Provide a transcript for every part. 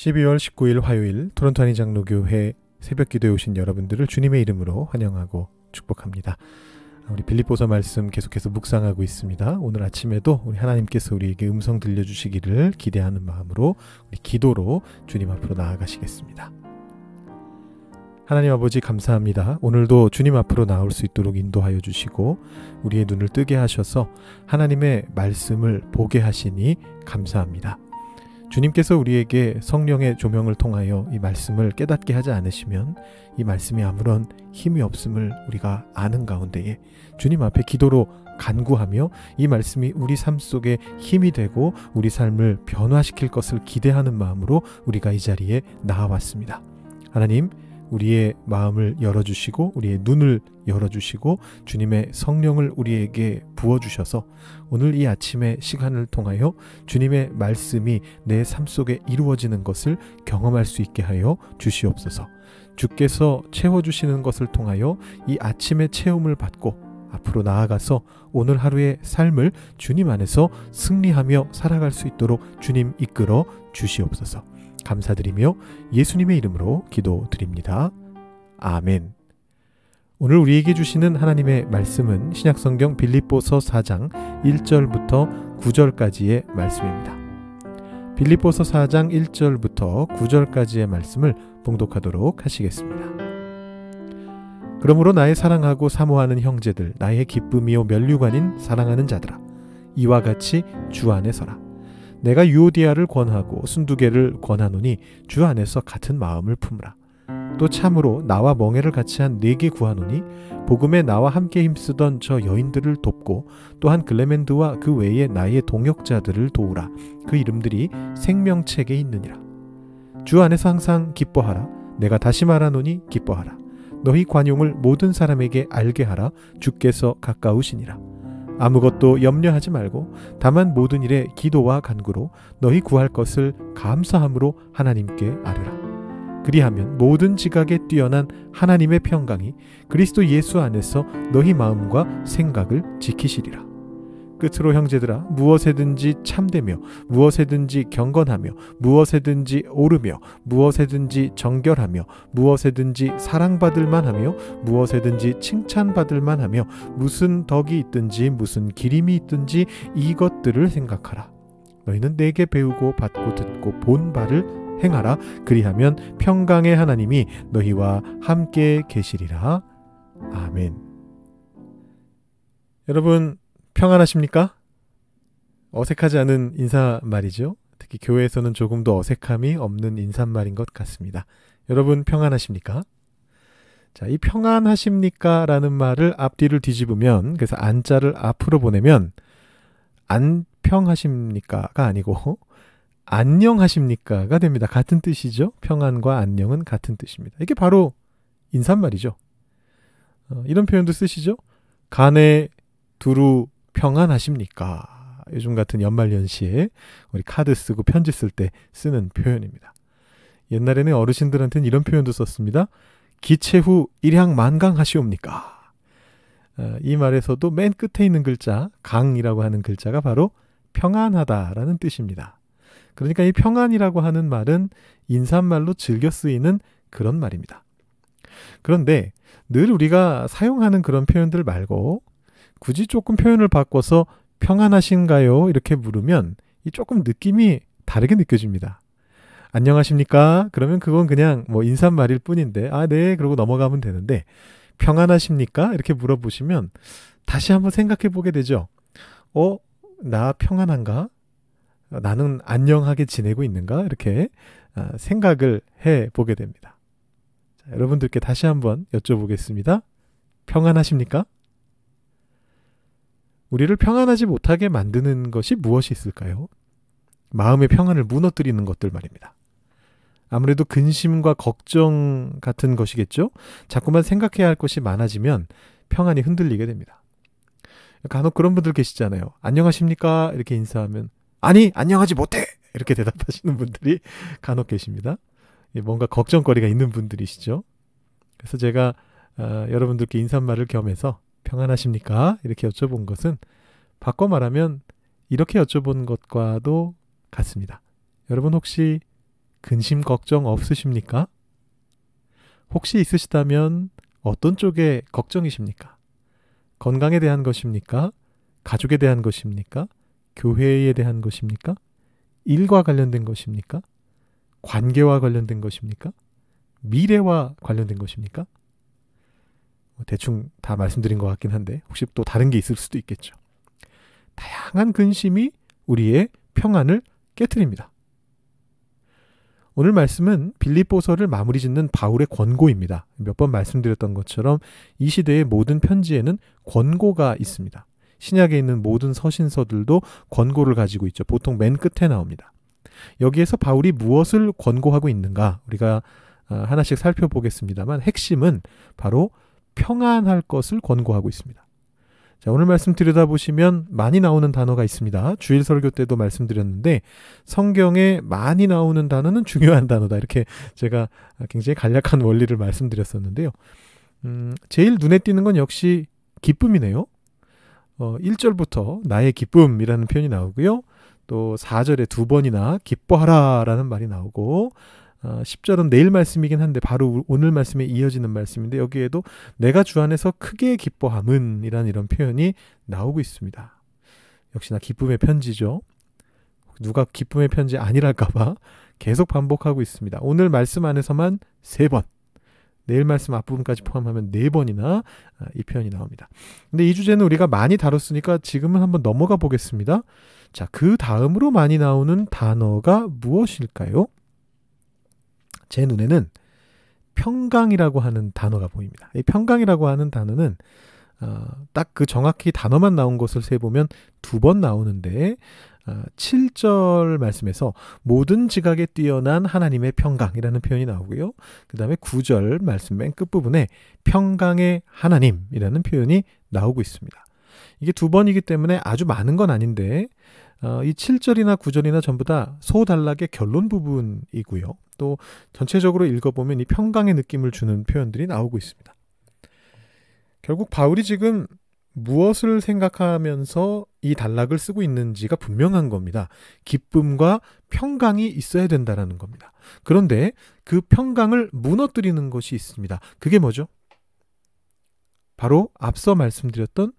12월 19일 화요일 토론토 한인장로교회 새벽기도에 오신 여러분들을 주님의 이름으로 환영하고 축복합니다. 우리 빌립보서 말씀 계속해서 묵상하고 있습니다. 오늘 아침에도 우리 하나님께서 우리에게 음성 들려주시기를 기대하는 마음으로 우리 기도로 주님 앞으로 나아가시겠습니다. 하나님 아버지 감사합니다. 오늘도 주님 앞으로 나올 수 있도록 인도하여 주시고 우리의 눈을 뜨게 하셔서 하나님의 말씀을 보게 하시니 감사합니다. 주님께서 우리에게 성령의 조명을 통하여 이 말씀을 깨닫게 하지 않으시면 이 말씀이 아무런 힘이 없음을 우리가 아는 가운데에 주님 앞에 기도로 간구하며 이 말씀이 우리 삶 속에 힘이 되고 우리 삶을 변화시킬 것을 기대하는 마음으로 우리가 이 자리에 나아왔습니다. 하나님, 우리의 마음을 열어주시고 우리의 눈을 열어주시고 주님의 성령을 우리에게 부어주셔서 오늘 이 아침의 시간을 통하여 주님의 말씀이 내 삶 속에 이루어지는 것을 경험할 수 있게 하여 주시옵소서. 주께서 채워주시는 것을 통하여 이 아침의 체험을 받고 앞으로 나아가서 오늘 하루의 삶을 주님 안에서 승리하며 살아갈 수 있도록 주님 이끌어 주시옵소서. 감사드리며 예수님의 이름으로 기도드립니다. 아멘. 오늘 우리에게 주시는 하나님의 말씀은 신약성경 빌립보서 4장 1절부터 9절까지의 말씀입니다. 빌립보서 4장 1절부터 9절까지의 말씀을 봉독하도록 하시겠습니다. 그러므로 나의 사랑하고 사모하는 형제들, 나의 기쁨이요 면류관인 사랑하는 자들아, 이와 같이 주 안에 서라. 내가 유오디아를 권하고 순두개를 권하노니 주 안에서 같은 마음을 품으라. 또 참으로 나와 멍에를 같이 한 4개 구하노니 복음에 나와 함께 힘쓰던 저 여인들을 돕고 또한 글레멘드와 그 외에 나의 동역자들을 도우라. 그 이름들이 생명책에 있느니라. 주 안에서 항상 기뻐하라. 내가 다시 말하노니 기뻐하라. 너희 관용을 모든 사람에게 알게 하라. 주께서 가까우시니라. 아무것도 염려하지 말고 다만 모든 일에 기도와 간구로 너희 구할 것을 감사함으로 하나님께 아뢰라. 그리하면 모든 지각에 뛰어난 하나님의 평강이 그리스도 예수 안에서 너희 마음과 생각을 지키시리라. 끝으로 형제들아, 무엇에든지 참되며 무엇에든지 경건하며 무엇에든지 오르며 무엇에든지 정결하며 무엇에든지 사랑받을 만하며 무엇에든지 칭찬받을 만하며 무슨 덕이 있든지 무슨 기림이 있든지 이것들을 생각하라. 너희는 내게 배우고 받고 듣고 본 바를 행하라. 그리하면 평강의 하나님이 너희와 함께 계시리라. 아멘. 여러분, 평안하십니까? 어색하지 않은 인사말이죠. 특히 교회에서는 조금 더 어색함이 없는 인사말인 것 같습니다. 여러분, 평안하십니까? 자, 이 평안하십니까? 라는 말을 앞뒤를 뒤집으면, 그래서 안자를 앞으로 보내면 안평하십니까가 아니고 안녕하십니까가 됩니다. 같은 뜻이죠. 평안과 안녕은 같은 뜻입니다. 이게 바로 인사말이죠. 이런 표현도 쓰시죠. 간에 두루 평안하십니까? 요즘 같은 연말연시에 우리 카드 쓰고 편지 쓸 때 쓰는 표현입니다. 옛날에는 어르신들한테는 이런 표현도 썼습니다. 기체후 일양만강하시옵니까? 이 말에서도 맨 끝에 있는 글자, 강이라고 하는 글자가 바로 평안하다라는 뜻입니다. 그러니까 이 평안이라고 하는 말은 인사말로 즐겨 쓰이는 그런 말입니다. 그런데 늘 우리가 사용하는 그런 표현들 말고 굳이 조금 표현을 바꿔서 평안하신가요? 이렇게 물으면 조금 느낌이 다르게 느껴집니다. 안녕하십니까? 그러면 그건 그냥 뭐 인사말일 뿐인데, 아, 네, 그러고 넘어가면 되는데, 평안하십니까? 이렇게 물어보시면 다시 한번 생각해 보게 되죠. 나 평안한가? 나는 안녕하게 지내고 있는가? 이렇게 생각을 해 보게 됩니다. 자, 여러분들께 다시 한번 여쭤보겠습니다. 평안하십니까? 우리를 평안하지 못하게 만드는 것이 무엇이 있을까요? 마음의 평안을 무너뜨리는 것들 말입니다. 아무래도 근심과 걱정 같은 것이겠죠? 자꾸만 생각해야 할 것이 많아지면 평안이 흔들리게 됩니다. 간혹 그런 분들 계시잖아요. 안녕하십니까? 이렇게 인사하면 아니, 안녕하지 못해! 이렇게 대답하시는 분들이 간혹 계십니다. 뭔가 걱정거리가 있는 분들이시죠? 그래서 제가 여러분들께 인사말을 겸해서 평안하십니까? 이렇게 여쭤본 것은 바꿔 말하면 이렇게 여쭤본 것과도 같습니다. 여러분, 혹시 근심 걱정 없으십니까? 혹시 있으시다면 어떤 쪽에 걱정이십니까? 건강에 대한 것입니까? 가족에 대한 것입니까? 교회에 대한 것입니까? 일과 관련된 것입니까? 관계와 관련된 것입니까? 미래와 관련된 것입니까? 대충 다 말씀드린 것 같긴 한데 혹시 또 다른 게 있을 수도 있겠죠. 다양한 근심이 우리의 평안을 깨트립니다. 오늘 말씀은 빌립보서를 마무리 짓는 바울의 권고입니다. 몇 번 말씀드렸던 것처럼 이 시대의 모든 편지에는 권고가 있습니다. 신약에 있는 모든 서신서들도 권고를 가지고 있죠. 보통 맨 끝에 나옵니다. 여기에서 바울이 무엇을 권고하고 있는가 우리가 하나씩 살펴보겠습니다만 핵심은 바로 평안할 것을 권고하고 있습니다. 자, 오늘 말씀 들여다보시면 많이 나오는 단어가 있습니다. 주일 설교 때도 말씀드렸는데 성경에 많이 나오는 단어는 중요한 단어다. 이렇게 제가 굉장히 간략한 원리를 말씀드렸었는데요. 제일 눈에 띄는 건 역시 기쁨이네요. 1절부터 나의 기쁨이라는 표현이 나오고요. 또 4절에 두 번이나 기뻐하라 라는 말이 나오고 10절은 내일 말씀이긴 한데 바로 오늘 말씀에 이어지는 말씀인데 여기에도 내가 주 안에서 크게 기뻐함은 이런 표현이 나오고 있습니다. 역시나 기쁨의 편지죠. 누가 기쁨의 편지 아니랄까봐 계속 반복하고 있습니다. 오늘 말씀 안에서만 3번, 내일 말씀 앞부분까지 포함하면 4번이나 이 표현이 나옵니다. 근데 이 주제는 우리가 많이 다뤘으니까 지금은 한번 넘어가 보겠습니다. 자, 그 다음으로 많이 나오는 단어가 무엇일까요? 제 눈에는 평강이라고 하는 단어가 보입니다. 이 평강이라고 하는 단어는 딱 그 정확히 단어만 나온 것을 세보면 2번 나오는데 7절 말씀에서 모든 지각에 뛰어난 하나님의 평강이라는 표현이 나오고요. 그 다음에 9절 말씀 맨 끝부분에 평강의 하나님이라는 표현이 나오고 있습니다. 이게 2번이기 때문에 아주 많은 건 아닌데 이 7절이나 9절이나 전부 다 소단락의 결론 부분이고요. 또 전체적으로 읽어보면 이 평강의 느낌을 주는 표현들이 나오고 있습니다. 결국 바울이 지금 무엇을 생각하면서 이 단락을 쓰고 있는지가 분명한 겁니다. 기쁨과 평강이 있어야 된다라는 겁니다. 그런데 그 평강을 무너뜨리는 것이 있습니다. 그게 뭐죠? 바로 앞서 말씀드렸던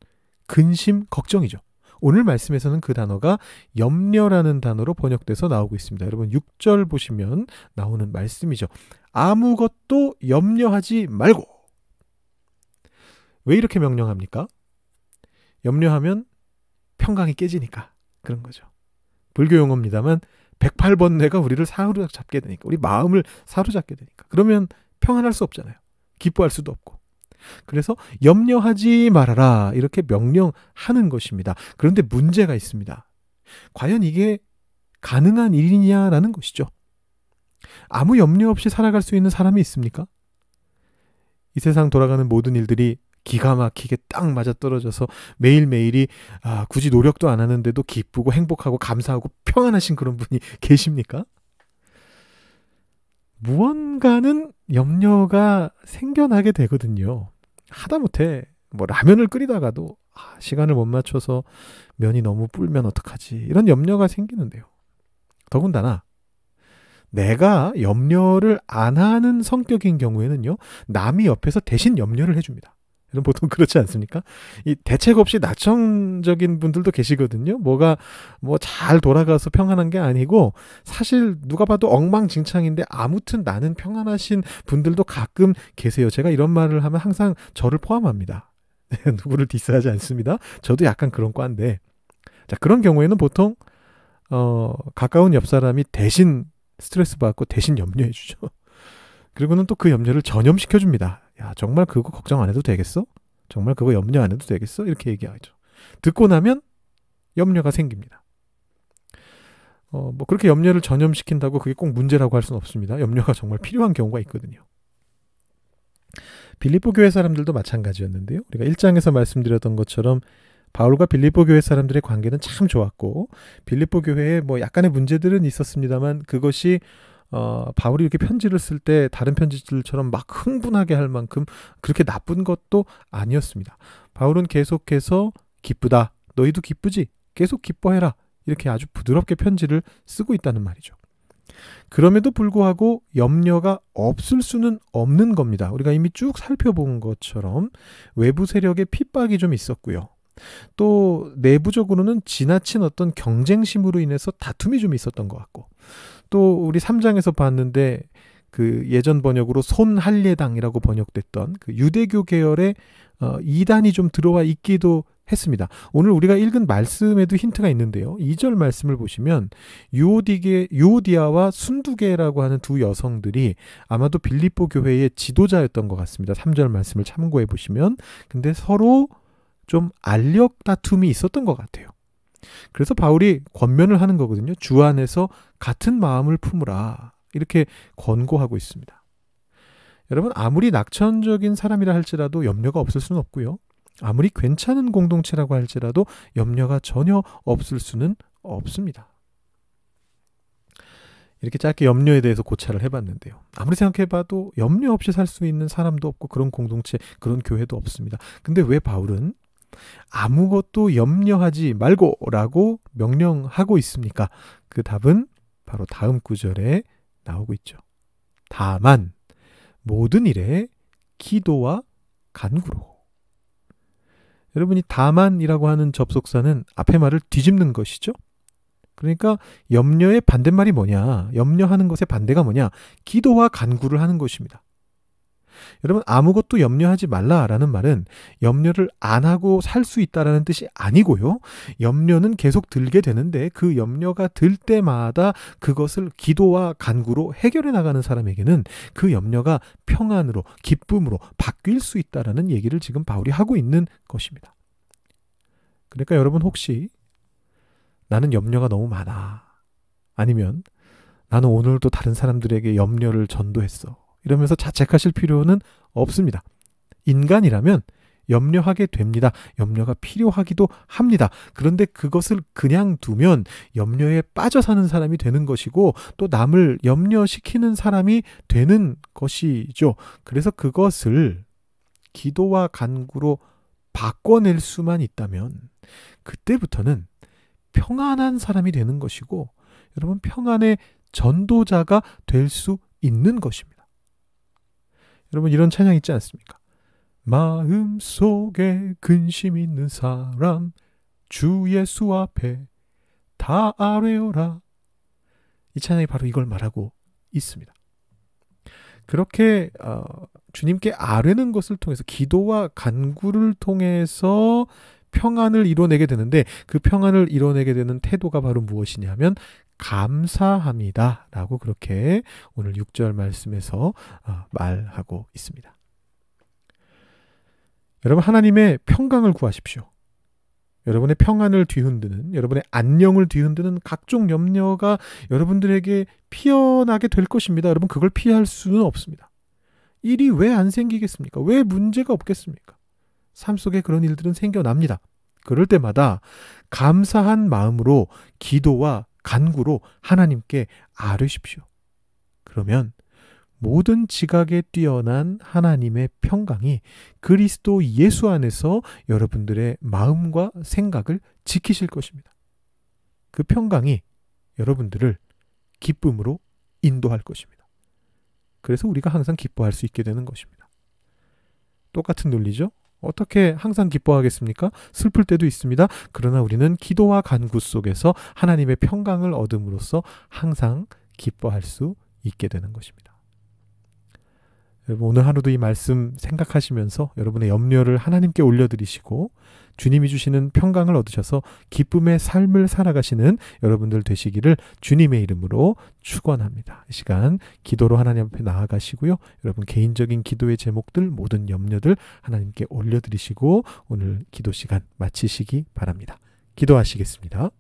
근심, 걱정이죠. 오늘 말씀에서는 그 단어가 염려라는 단어로 번역돼서 나오고 있습니다. 여러분 6절 보시면 나오는 말씀이죠. 아무것도 염려하지 말고. 왜 이렇게 명령합니까? 염려하면 평강이 깨지니까 그런 거죠. 불교 용어입니다만 108번뇌가 우리를 사로잡게 되니까, 우리 마음을 사로잡게 되니까 그러면 평안할 수 없잖아요. 기뻐할 수도 없고. 그래서 염려하지 말아라 이렇게 명령하는 것입니다. 그런데 문제가 있습니다. 과연 이게 가능한 일이냐라는 것이죠. 아무 염려 없이 살아갈 수 있는 사람이 있습니까? 이 세상 돌아가는 모든 일들이 기가 막히게 딱 맞아떨어져서 매일매일이 굳이 노력도 안 하는데도 기쁘고 행복하고 감사하고 평안하신 그런 분이 계십니까? 무언가는 염려가 생겨나게 되거든요. 하다못해 라면을 끓이다가도 시간을 못 맞춰서 면이 너무 불면 어떡하지, 이런 염려가 생기는데요. 더군다나 내가 염려를 안 하는 성격인 경우에는요, 남이 옆에서 대신 염려를 해줍니다. 이런 보통 그렇지 않습니까? 이 대책 없이 낙천적인 분들도 계시거든요. 뭐 잘 돌아가서 평안한 게 아니고 사실 누가 봐도 엉망진창인데 아무튼 나는 평안하신 분들도 가끔 계세요. 제가 이런 말을 하면 항상 저를 포함합니다. 누구를 디스하지 않습니다. 저도 약간 그런 과인데, 자, 그런 경우에는 보통 가까운 옆 사람이 대신 스트레스 받고 대신 염려해 주죠. 그리고는 또 그 염려를 전염시켜 줍니다. 야, 정말 그거 걱정 안 해도 되겠어? 정말 그거 염려 안 해도 되겠어? 이렇게 얘기하죠. 듣고 나면 염려가 생깁니다. 뭐 그렇게 염려를 전염시킨다고 그게 꼭 문제라고 할 수는 없습니다. 염려가 정말 필요한 경우가 있거든요. 빌립보 교회 사람들도 마찬가지였는데요. 우리가 1장에서 말씀드렸던 것처럼 바울과 빌립보 교회 사람들의 관계는 참 좋았고, 빌립보 교회에 뭐 약간의 문제들은 있었습니다만 그것이 바울이 이렇게 편지를 쓸 때 다른 편지들처럼 막 흥분하게 할 만큼 그렇게 나쁜 것도 아니었습니다. 바울은 계속해서 기쁘다, 너희도 기쁘지, 계속 기뻐해라, 이렇게 아주 부드럽게 편지를 쓰고 있다는 말이죠. 그럼에도 불구하고 염려가 없을 수는 없는 겁니다. 우리가 이미 쭉 살펴본 것처럼 외부 세력의 핍박이 좀 있었고요. 또 내부적으로는 지나친 어떤 경쟁심으로 인해서 다툼이 좀 있었던 것 같고, 또 우리 3장에서 봤는데 그 예전 번역으로 손할례당이라고 번역됐던 그 유대교 계열의 이단이 좀 들어와 있기도 했습니다. 오늘 우리가 읽은 말씀에도 힌트가 있는데요. 2절 말씀을 보시면 유오디아와 순두개라고 하는 두 여성들이 아마도 빌립보 교회의 지도자였던 것 같습니다. 3절 말씀을 참고해 보시면, 근데 서로 좀 알력 다툼이 있었던 것 같아요. 그래서 바울이 권면을 하는 거거든요. 주 안에서 같은 마음을 품으라, 이렇게 권고하고 있습니다. 여러분, 아무리 낙천적인 사람이라 할지라도 염려가 없을 수는 없고요. 아무리 괜찮은 공동체라고 할지라도 염려가 전혀 없을 수는 없습니다. 이렇게 짧게 염려에 대해서 고찰을 해봤는데요. 아무리 생각해봐도 염려 없이 살 수 있는 사람도 없고 그런 공동체, 그런 교회도 없습니다. 근데 왜 바울은 아무것도 염려하지 말고 라고 명령하고 있습니까? 그 답은 바로 다음 구절에 나오고 있죠. 다만 모든 일에 기도와 간구로. 여러분이 다만이라고 하는 접속사는 앞에 말을 뒤집는 것이죠. 그러니까 염려의 반대말이 뭐냐, 염려하는 것의 반대가 뭐냐, 기도와 간구를 하는 것입니다. 여러분, 아무것도 염려하지 말라라는 말은 염려를 안 하고 살 수 있다라는 뜻이 아니고요. 염려는 계속 들게 되는데 그 염려가 들 때마다 그것을 기도와 간구로 해결해 나가는 사람에게는 그 염려가 평안으로, 기쁨으로 바뀔 수 있다라는 얘기를 지금 바울이 하고 있는 것입니다. 그러니까 여러분, 혹시 나는 염려가 너무 많아, 아니면 나는 오늘도 다른 사람들에게 염려를 전도했어, 이러면서 자책하실 필요는 없습니다. 인간이라면 염려하게 됩니다. 염려가 필요하기도 합니다. 그런데 그것을 그냥 두면 염려에 빠져 사는 사람이 되는 것이고 또 남을 염려시키는 사람이 되는 것이죠. 그래서 그것을 기도와 간구로 바꿔낼 수만 있다면 그때부터는 평안한 사람이 되는 것이고 여러분, 평안의 전도자가 될 수 있는 것입니다. 여러분, 이런 찬양 있지 않습니까? 마음속에 근심 있는 사람 주 예수 앞에 다 아뢰어라. 이 찬양이 바로 이걸 말하고 있습니다. 그렇게 주님께 아뢰는 것을 통해서, 기도와 간구를 통해서 평안을 이뤄내게 되는데, 그 평안을 이뤄내게 되는 태도가 바로 무엇이냐면 감사합니다 라고 그렇게 오늘 6절 말씀에서 말하고 있습니다. 여러분, 하나님의 평강을 구하십시오. 여러분의 평안을 뒤흔드는, 여러분의 안녕을 뒤흔드는 각종 염려가 여러분들에게 피어나게 될 것입니다. 여러분, 그걸 피할 수는 없습니다. 일이 왜 안 생기겠습니까? 왜 문제가 없겠습니까? 삶 속에 그런 일들은 생겨납니다. 그럴 때마다 감사한 마음으로 기도와 간구로 하나님께 아뢰십시오. 그러면 모든 지각에 뛰어난 하나님의 평강이 그리스도 예수 안에서 여러분들의 마음과 생각을 지키실 것입니다. 그 평강이 여러분들을 기쁨으로 인도할 것입니다. 그래서 우리가 항상 기뻐할 수 있게 되는 것입니다. 똑같은 논리죠. 어떻게 항상 기뻐하겠습니까? 슬플 때도 있습니다. 그러나 우리는 기도와 간구 속에서 하나님의 평강을 얻음으로써 항상 기뻐할 수 있게 되는 것입니다. 여러분, 오늘 하루도 이 말씀 생각하시면서 여러분의 염려를 하나님께 올려드리시고 주님이 주시는 평강을 얻으셔서 기쁨의 삶을 살아가시는 여러분들 되시기를 주님의 이름으로 축원합니다. 이 시간 기도로 하나님 앞에 나아가시고요. 여러분, 개인적인 기도의 제목들, 모든 염려들 하나님께 올려드리시고 오늘 기도 시간 마치시기 바랍니다. 기도하시겠습니다.